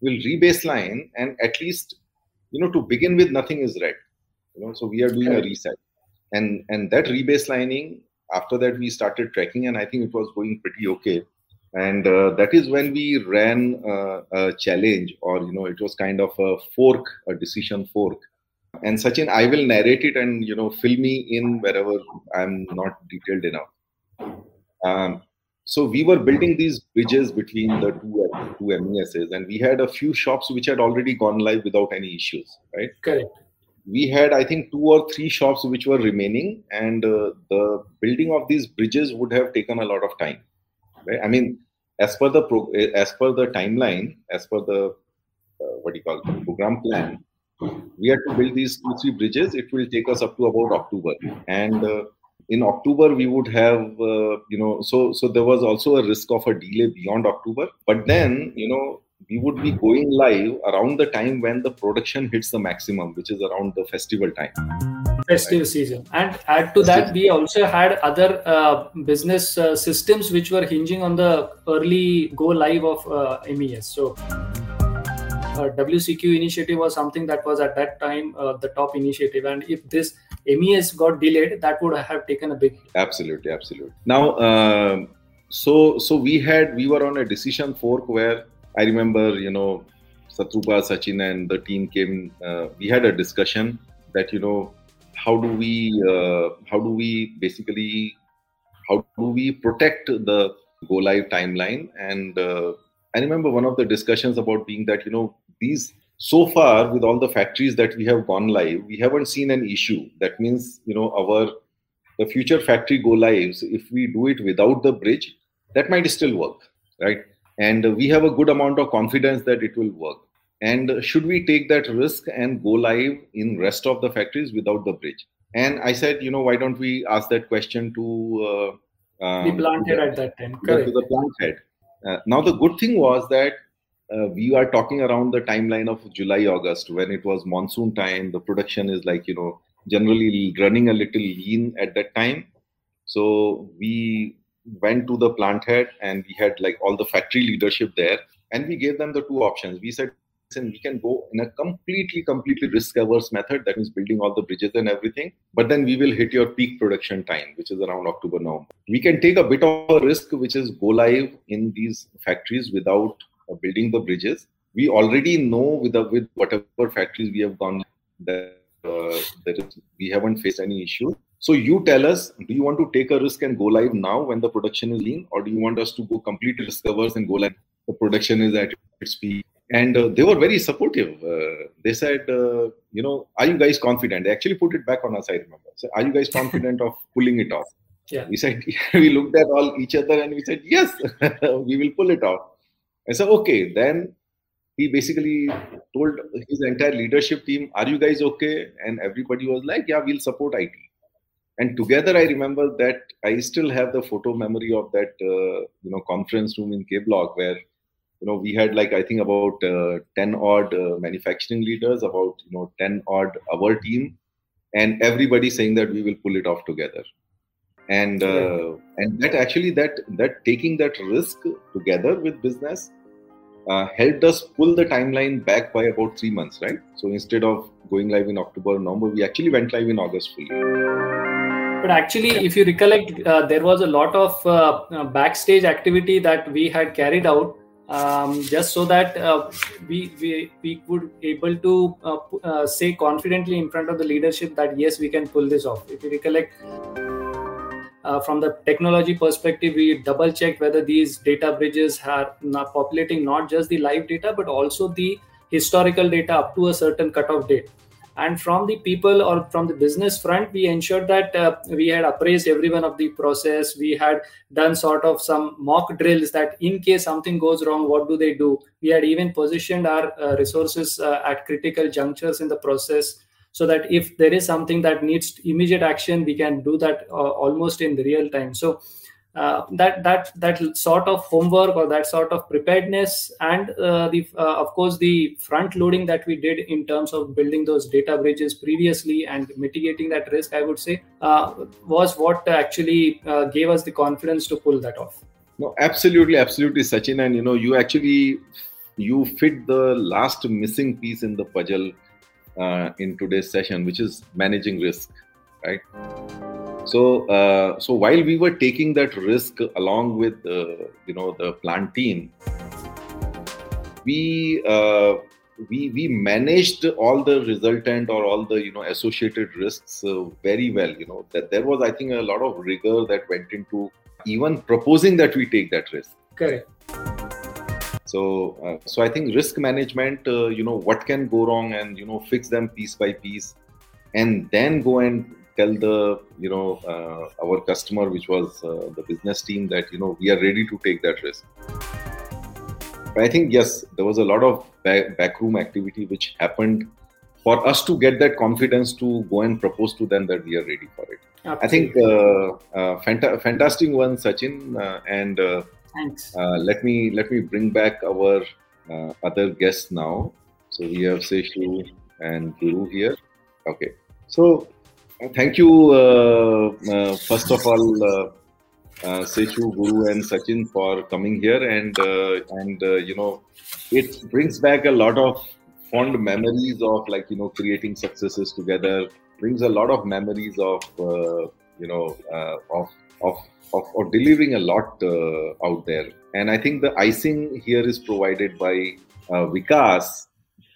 we'll rebaseline, and at least, you know, to begin with, nothing is red. You know, so we are doing a reset, and and that rebaselining, after that we started tracking, and I think it was going pretty okay. And uh, that is when we ran uh, a challenge, or, you know, it was kind of a fork, a decision fork. And Sachin, I will narrate it, and, you know, fill me in wherever I'm not detailed enough. Um, so we were building these bridges between the two two M E Ses, and we had a few shops which had already gone live without any issues, right? Correct. We had, I think, two or three shops which were remaining, and uh, the building of these bridges would have taken a lot of time. Right? I mean, as per the pro- as per the timeline, as per the uh, what do you call it, program plan, we had to build these two three bridges. It will take us up to about October, and uh, in October we would have uh, you know so so there was also a risk of a delay beyond October. But then, you know, we would be going live around the time when the production hits the maximum, which is around the festival time. Festive right? season. And add to festive that, we also had other uh, business uh, systems which were hinging on the early go live of uh, M E S. So, uh, W C Q initiative was something that was at that time uh, the top initiative. And if this M E S got delayed, that would have taken a big hit. Absolutely, absolutely. Now, uh, so so we had we were on a decision fork where I remember, you know, Satrupa, Sachin and the team came, uh, we had a discussion that, you know, how do we, uh, how do we basically, how do we protect the go live timeline? And uh, I remember one of the discussions about being that, you know, these, so far with all the factories that we have gone live, we haven't seen an issue. That means, you know, our, the future factory go lives, if we do it without the bridge, that might still work, right? And we have a good amount of confidence that it will work. And should we take that risk and go live in rest of the factories without the bridge? And I said, you know, why don't we ask that question to uh, um, the plant head at that time? Correct. To the plant head. Uh, now, the good thing was that uh, we are talking around the timeline of July, August, when it was monsoon time. The production is like, you know, generally running a little lean at that time. So we went to the plant head and we had like all the factory leadership there, and we gave them the two options. We said, listen, we can go in a completely, completely risk-averse method. That means building all the bridges and everything. But then we will hit your peak production time, which is around October, November. We can take a bit of a risk, which is go live in these factories without building the bridges. We already know with, the, with whatever factories we have gone that, uh, that is, we haven't faced any issue. So you tell us, do you want to take a risk and go live now when the production is lean? Or do you want us to go complete risk-averse and go live? The production is at its peak. And uh, they were very supportive. Uh, they said, uh, you know, are you guys confident? They actually put it back on us, I remember. So, are you guys confident of pulling it off? Yeah. We said, we looked at all each other and we said, yes, we will pull it off. I said, okay. Then he basically told his entire leadership team, are you guys okay? And everybody was like, yeah, we'll support I T. And together, I remember that I still have the photo memory of that, uh, you know, conference room in K Block where, you know, we had like, I think about uh, ten odd uh, manufacturing leaders, about, you know, ten odd our team, and everybody saying that we will pull it off together. And uh, and that actually, that that taking that risk together with business uh, helped us pull the timeline back by about three months, right? So instead of going live in October, November, we actually went live in August fully. But actually, if you recollect, uh, there was a lot of uh, backstage activity that we had carried out um, just so that uh, we, we we would able to uh, uh, say confidently in front of the leadership that, yes, we can pull this off. If you recollect, uh, from the technology perspective, we double checked whether these data bridges are not populating not just the live data, but also the historical data up to a certain cutoff date. And from the people or from the business front, we ensured that uh, we had appraised everyone of the process. We had done sort of some mock drills that in case something goes wrong, what do they do? We had even positioned our uh, resources uh, at critical junctures in the process so that if there is something that needs immediate action, we can do that uh, almost in real time. So uh, that that that sort of homework or that sort of preparedness and uh, the uh, of course the front loading that we did in terms of building those data bridges previously and mitigating that risk, I would say, uh, was what actually uh, gave us the confidence to pull that off. No, absolutely, absolutely, Sachin, and you know, you actually you fit the last missing piece in the puzzle uh, in today's session, which is managing risk, right? So, uh, so while we were taking that risk along with, uh, you know, the plant team, we uh, we we managed all the resultant or all the, you know, associated risks uh, very well. You know, that there was, I think, a lot of rigor that went into even proposing that we take that risk. Correct. So, uh, so I think risk management, uh, you know, what can go wrong, and you know, fix them piece by piece, and then go and tell the, you know, uh, our customer, which was uh, the business team, that, you know, we are ready to take that risk. But I think, yes, there was a lot of back- backroom activity which happened for us to get that confidence to go and propose to them that we are ready for it. Absolutely. I think uh, uh, fanta- fantastic one, Sachin. Uh, and uh, Thanks. Uh, let me let me bring back our uh, other guests now. So we have Sheshu and Guru here. Okay. So, thank you, uh, uh, first of all, uh, uh, Sheshu, Guru and Sachin for coming here, and, uh, and uh, you know, it brings back a lot of fond memories of, like, you know, creating successes together, brings a lot of memories of, uh, you know, uh, of, of, of, of delivering a lot uh, out there. And I think the icing here is provided by uh, Vikas,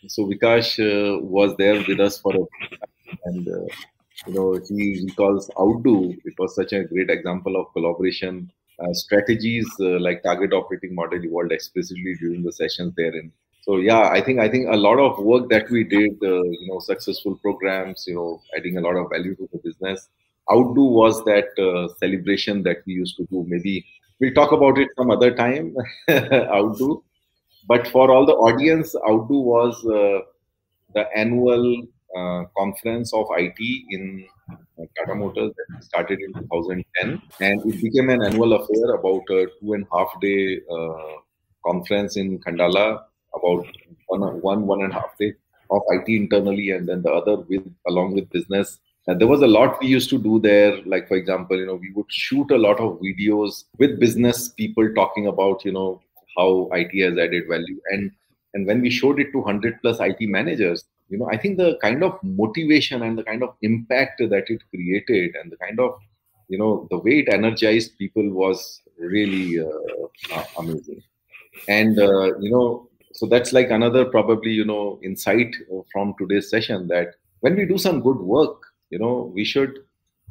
So Vikash uh, was there with us for a and uh, you know he recalls Outdo. It was such a great example of collaboration. Uh, strategies uh, like target operating model evolved explicitly during the sessions therein. So yeah, I think I think a lot of work that we did, uh, you know, successful programs, you know, adding a lot of value to the business. Outdo was that uh, celebration that we used to do. Maybe we'll talk about it some other time. Outdo, but for all the audience, Outdo was uh, the annual uh, conference of I T in Tata Motors that started in two thousand ten, and it became an annual affair, about a two and a half day uh, conference in Khandala, about one, one, one and a half day of I T internally, and then the other with along with business. And there was a lot we used to do there. Like for example, you know, we would shoot a lot of videos with business people talking about, you know, how I T has added value, and and when we showed it to one hundred plus I T managers. You know, I think the kind of motivation and the kind of impact that it created and the kind of, you know, the way it energized people was really uh, amazing. And, uh, you know, so that's like another probably, you know, insight from today's session, that when we do some good work, you know, we should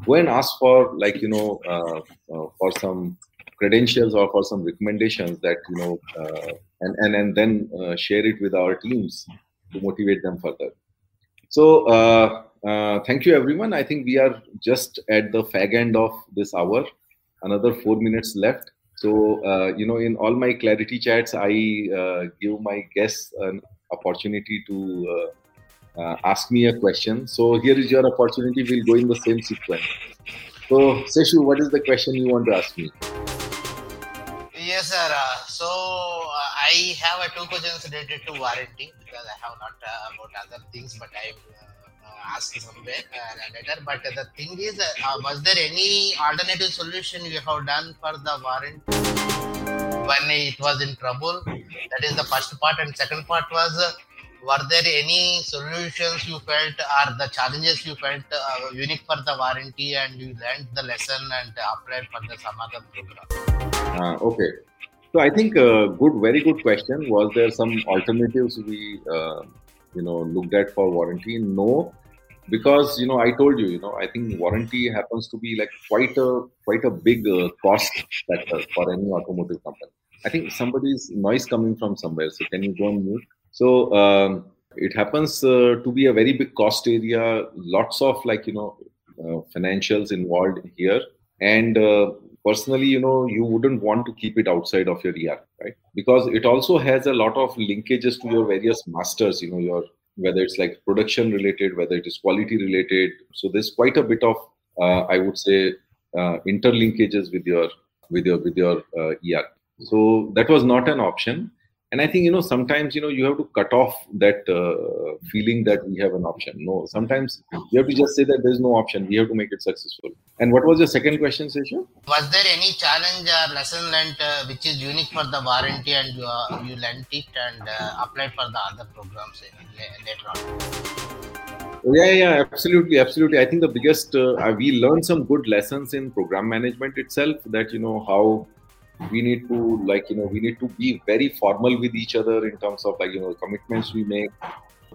go and ask for like, you know, uh, uh, for some credentials or for some recommendations that, you know, uh, and, and, and then uh, share it with our teams to motivate them further. So uh, uh, thank you everyone. I think we are just at the fag end of this hour, another four minutes left. So, uh, you know, in all my ClariTea chats, I uh, give my guests an opportunity to uh, uh, ask me a question. So here is your opportunity. We'll go in the same sequence. So Sheshu, what is the question you want to ask me? Yes, sir. Uh, so uh, I have a two questions related to warranty, because I have not uh, about other things, but I uh, uh, asked somewhere uh, later. But uh, the thing is, uh, was there any alternative solution you have done for the warranty when it was in trouble? That is the first part. And second part was, uh, were there any solutions you felt or the challenges you felt uh, unique for the warranty, and you learned the lesson and applied for the some other program? Uh, okay, so I think a uh, good, very good question. Was there some alternatives we, uh, you know, looked at for warranty? No, because you know I told you, you know, I think warranty happens to be like quite a quite a big uh, cost factor for any automotive company. I think somebody's noise coming from somewhere. So can you go on mute? So um, it happens uh, to be a very big cost area. Lots of like you know uh, financials involved here, and. Uh, Personally, you know, you wouldn't want to keep it outside of your E R P, right? Because it also has a lot of linkages to your various masters, you know, your whether it's like production related, whether it is quality related. So there's quite a bit of, uh, I would say, uh, interlinkages with your with your with your uh, E R P. So that was not an option. And I think, you know, sometimes, you know, you have to cut off that uh, feeling that we have an option. No, sometimes you have to just say that there's no option. We have to make it successful. And what was your second question, Sheshu? Was there any challenge or lesson learned uh, which is unique for the warranty and you, uh, you learned it and uh, applied for the other programs later on? Yeah, yeah, absolutely. Absolutely. I think the biggest, uh, we learned some good lessons in program management itself, that, you know, how we need to like you know we need to be very formal with each other in terms of like you know commitments we make.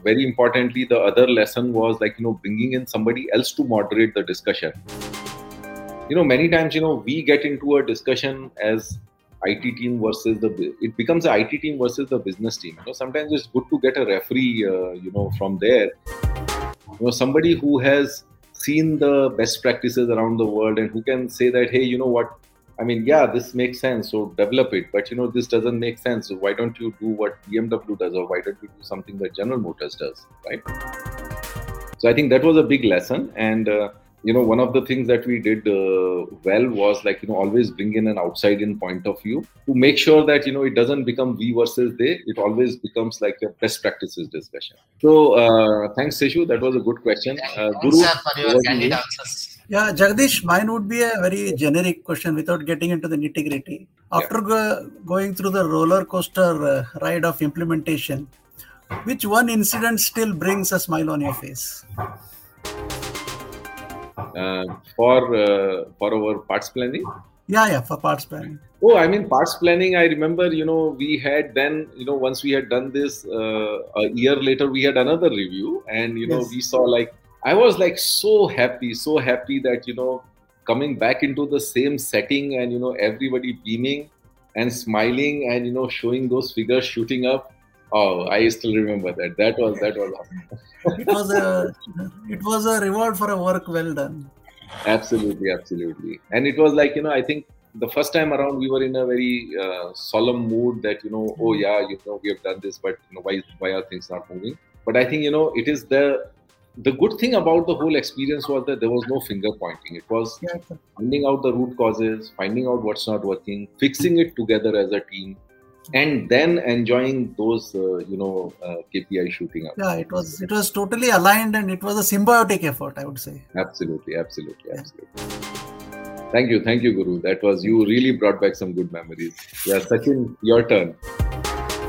Very importantly, the other lesson was like you know bringing in somebody else to moderate the discussion. You know, many times you know we get into a discussion as I T team versus the it becomes a I T team versus the business team. You know, sometimes it's good to get a referee uh, you know from there. You know, somebody who has seen the best practices around the world and who can say that, hey, you know what. I mean, yeah, this makes sense, so develop it. But, you know, this doesn't make sense. So why don't you do what B M W does, or why don't you do something that General Motors does, right? So I think that was a big lesson. And, uh, you know, one of the things that we did uh, well was like, you know, always bring in an outside-in point of view to make sure that, you know, it doesn't become we versus they. It always becomes like a best practices discussion. So uh, thanks, Sheshu. That was a good question. Uh, Guru, sir, for your candid answers. Yeah, Jagdish, mine would be a very generic question without getting into the nitty-gritty. After yeah. go, going through the roller coaster uh, ride of implementation, which one incident still brings a smile on your face? Uh, for uh, for our parts planning? Yeah, yeah, for parts planning. Oh, I mean, parts planning, I remember, you know, we had then, you know, once we had done this, uh, a year later, we had another review. And, you know, yes. we saw like, I was like so happy, so happy that, you know, coming back into the same setting and, you know, everybody beaming and smiling and, you know, showing those figures shooting up. Oh, I still remember that. That was, that was awesome. It was a, it was a reward for a work well done. Absolutely, absolutely. And it was like, you know, I think the first time around we were in a very uh, solemn mood that, you know, oh yeah, you know, we have done this, but you know, why why are things not moving? But I think, you know, it is the the good thing about the whole experience was that there was no finger pointing. It was finding out the root causes, finding out what's not working, fixing it together as a team, and then enjoying those, uh, you know, uh, K P I shooting up. Yeah, it was it was totally aligned and it was a symbiotic effort, I would say. Absolutely, absolutely, yeah. absolutely. Thank you, thank you, Guru. That was, you really brought back some good memories. Yeah, Sachin, your turn.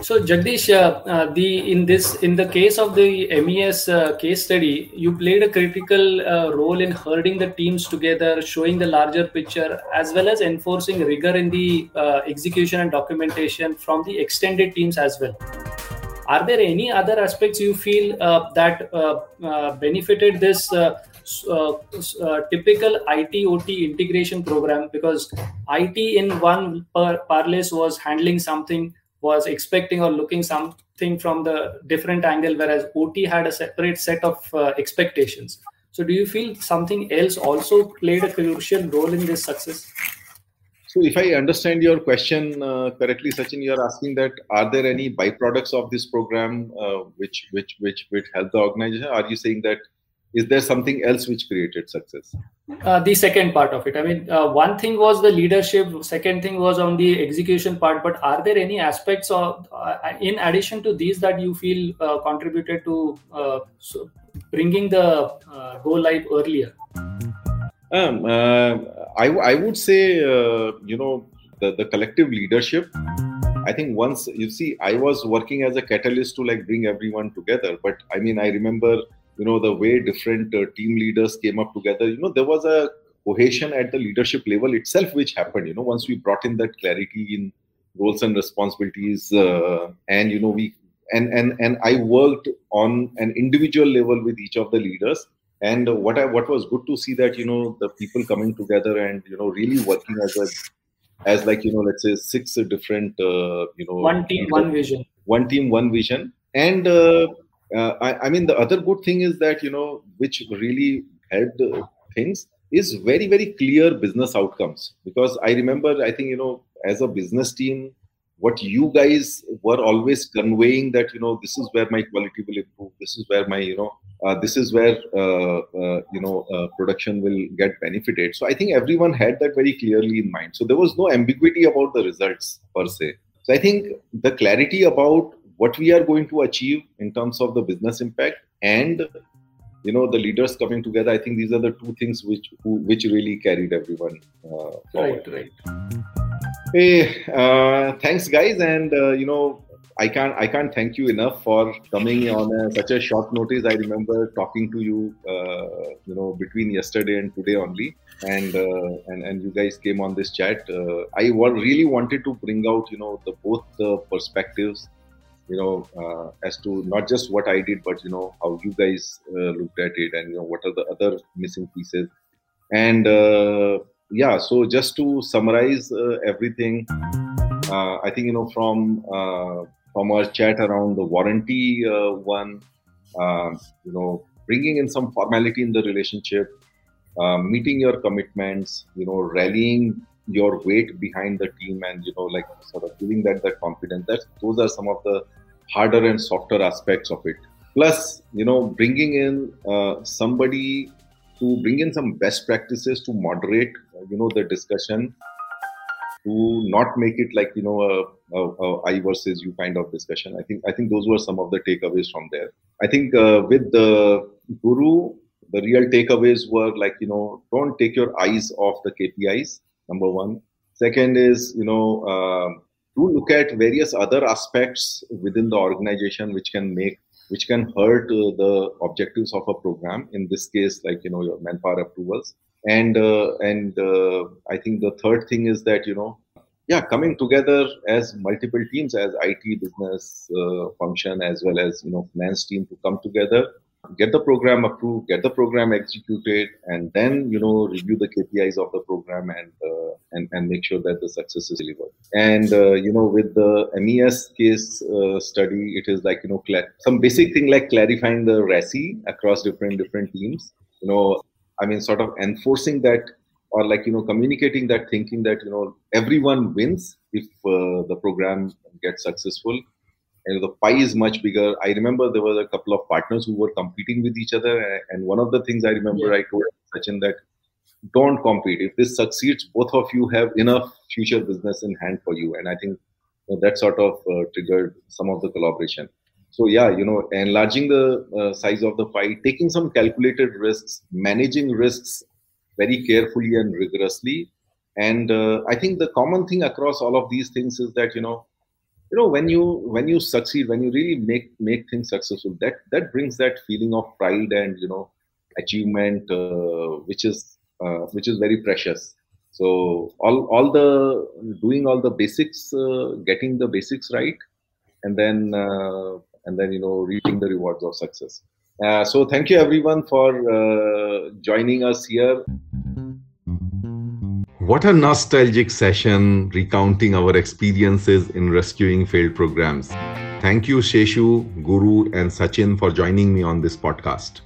So, Jagdish, uh, uh, the in this in the case of the M E S uh, case study, you played a critical uh, role in herding the teams together, showing the larger picture, as well as enforcing rigor in the uh, execution and documentation from the extended teams as well. Are there any other aspects you feel uh, that uh, uh, benefited this uh, uh, uh, typical I T O T integration program? Because I T in one par- parlays was handling something, was expecting or looking something from the different angle, whereas O T had a separate set of uh, expectations. So do you feel something else also played a crucial role in this success? So if I understand your question uh, correctly, Sachin, you are asking that are there any byproducts of this program uh, which which which which help the organization? Are you saying that is there something else which created success? Uh, the second part of it. I mean, uh, one thing was the leadership. Second thing was on the execution part. But are there any aspects of, uh, in addition to these that you feel uh, contributed to uh, so bringing the uh, go live earlier? Um, uh, I, I would say, uh, you know, the, the collective leadership. I think once, you see, I was working as a catalyst to like bring everyone together. But I mean, I remember, you know, the way different uh, team leaders came up together, you know, there was a cohesion at the leadership level itself, which happened, you know, once we brought in that clarity in roles and responsibilities uh, and, you know, we, and, and, and I worked on an individual level with each of the leaders. And what I, what was good to see that, you know, the people coming together and, you know, really working as a, as like, you know, let's say six different, uh, you know, one team, one vision, one team, one vision. And, uh, Uh, I, I mean, the other good thing is that, you know, which really helped uh, things is very, very clear business outcomes. Because I remember, I think, you know, as a business team, what you guys were always conveying that, you know, this is where my quality will improve. This is where my, you know, uh, this is where, uh, uh, you know, uh, production will get benefited. So I think everyone had that very clearly in mind. So there was no ambiguity about the results per se. So I think the clarity about what we are going to achieve in terms of the business impact and, you know, the leaders coming together, I think these are the two things which which really carried everyone uh, forward. Right, right. Hey, uh, thanks guys. And, uh, you know, I can't, I can't thank you enough for coming on a, such a short notice. I remember talking to you, uh, you know, between yesterday and today only. And, uh, and and you guys came on this chat. Uh, I w- really wanted to bring out, you know, the both the perspectives, you know, uh, as to not just what I did, but, you know, how you guys uh, looked at it and, you know, what are the other missing pieces. And uh, yeah, so just to summarize uh, everything, uh, I think, you know, from uh, from our chat around the warranty uh, one, uh, you know, bringing in some formality in the relationship, uh, meeting your commitments, you know, rallying your weight behind the team and, you know, like sort of giving that that confidence. That's, those are some of the harder and softer aspects of it. Plus, you know, bringing in uh, somebody to bring in some best practices to moderate, you know, the discussion, to not make it like, you know, a, a, a I versus you kind of discussion. I think I think those were some of the takeaways from there. I think uh, with the Guru, the real takeaways were like, you know, don't take your eyes off the K P Is. Number one. Second is, you know, uh, to look at various other aspects within the organization which can make, which can hurt uh, the objectives of a program. In this case, like, you know, your manpower approvals. And uh, and uh, I think the third thing is that, you know, yeah, coming together as multiple teams, as I T business uh, function, as well as, you know, finance team, to come together, get the program approved, get the program executed, and then, you know, review the K P Is of the program and uh, and, and make sure that the success is delivered. And, uh, you know, with the M E S case uh, study, it is like, you know, cl- some basic thing like clarifying the R A C I across different, different teams, you know, I mean, sort of enforcing that, or like, you know, communicating that thinking that, you know, everyone wins if uh, the program gets successful. And the pie is much bigger. I remember there were a couple of partners who were competing with each other. And one of the things I remember, yeah, I told Sachin that don't compete. If this succeeds, both of you have enough future business in hand for you. And I think, you know, that sort of uh, triggered some of the collaboration. So yeah, you know, enlarging the uh, size of the pie, taking some calculated risks, managing risks very carefully and rigorously. And uh, I think the common thing across all of these things is that, you know, you know, when you when you succeed, when you really make make things successful, that that brings that feeling of pride and, you know, achievement, uh, which is uh, which is very precious. So all all the doing all the basics, uh, getting the basics right, and then uh, and then you know, reaping the rewards of success. Uh, so thank you everyone for uh, joining us here. What a nostalgic session, recounting our experiences in rescuing failed programs. Thank you, Sheshu, Guru, and Sachin for joining me on this podcast.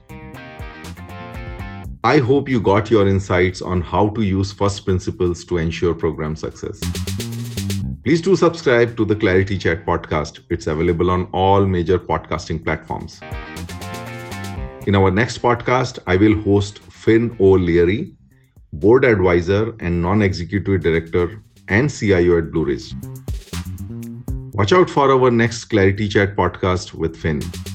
I hope you got your insights on how to use first principles to ensure program success. Please do subscribe to the ClariTea Chat podcast. It's available on all major podcasting platforms. In our next podcast, I will host Finn O'Leary, Board Advisor and Non-Executive Director and C I O at Blu-rays. Watch out for our next ClariTea Chat podcast with Finn.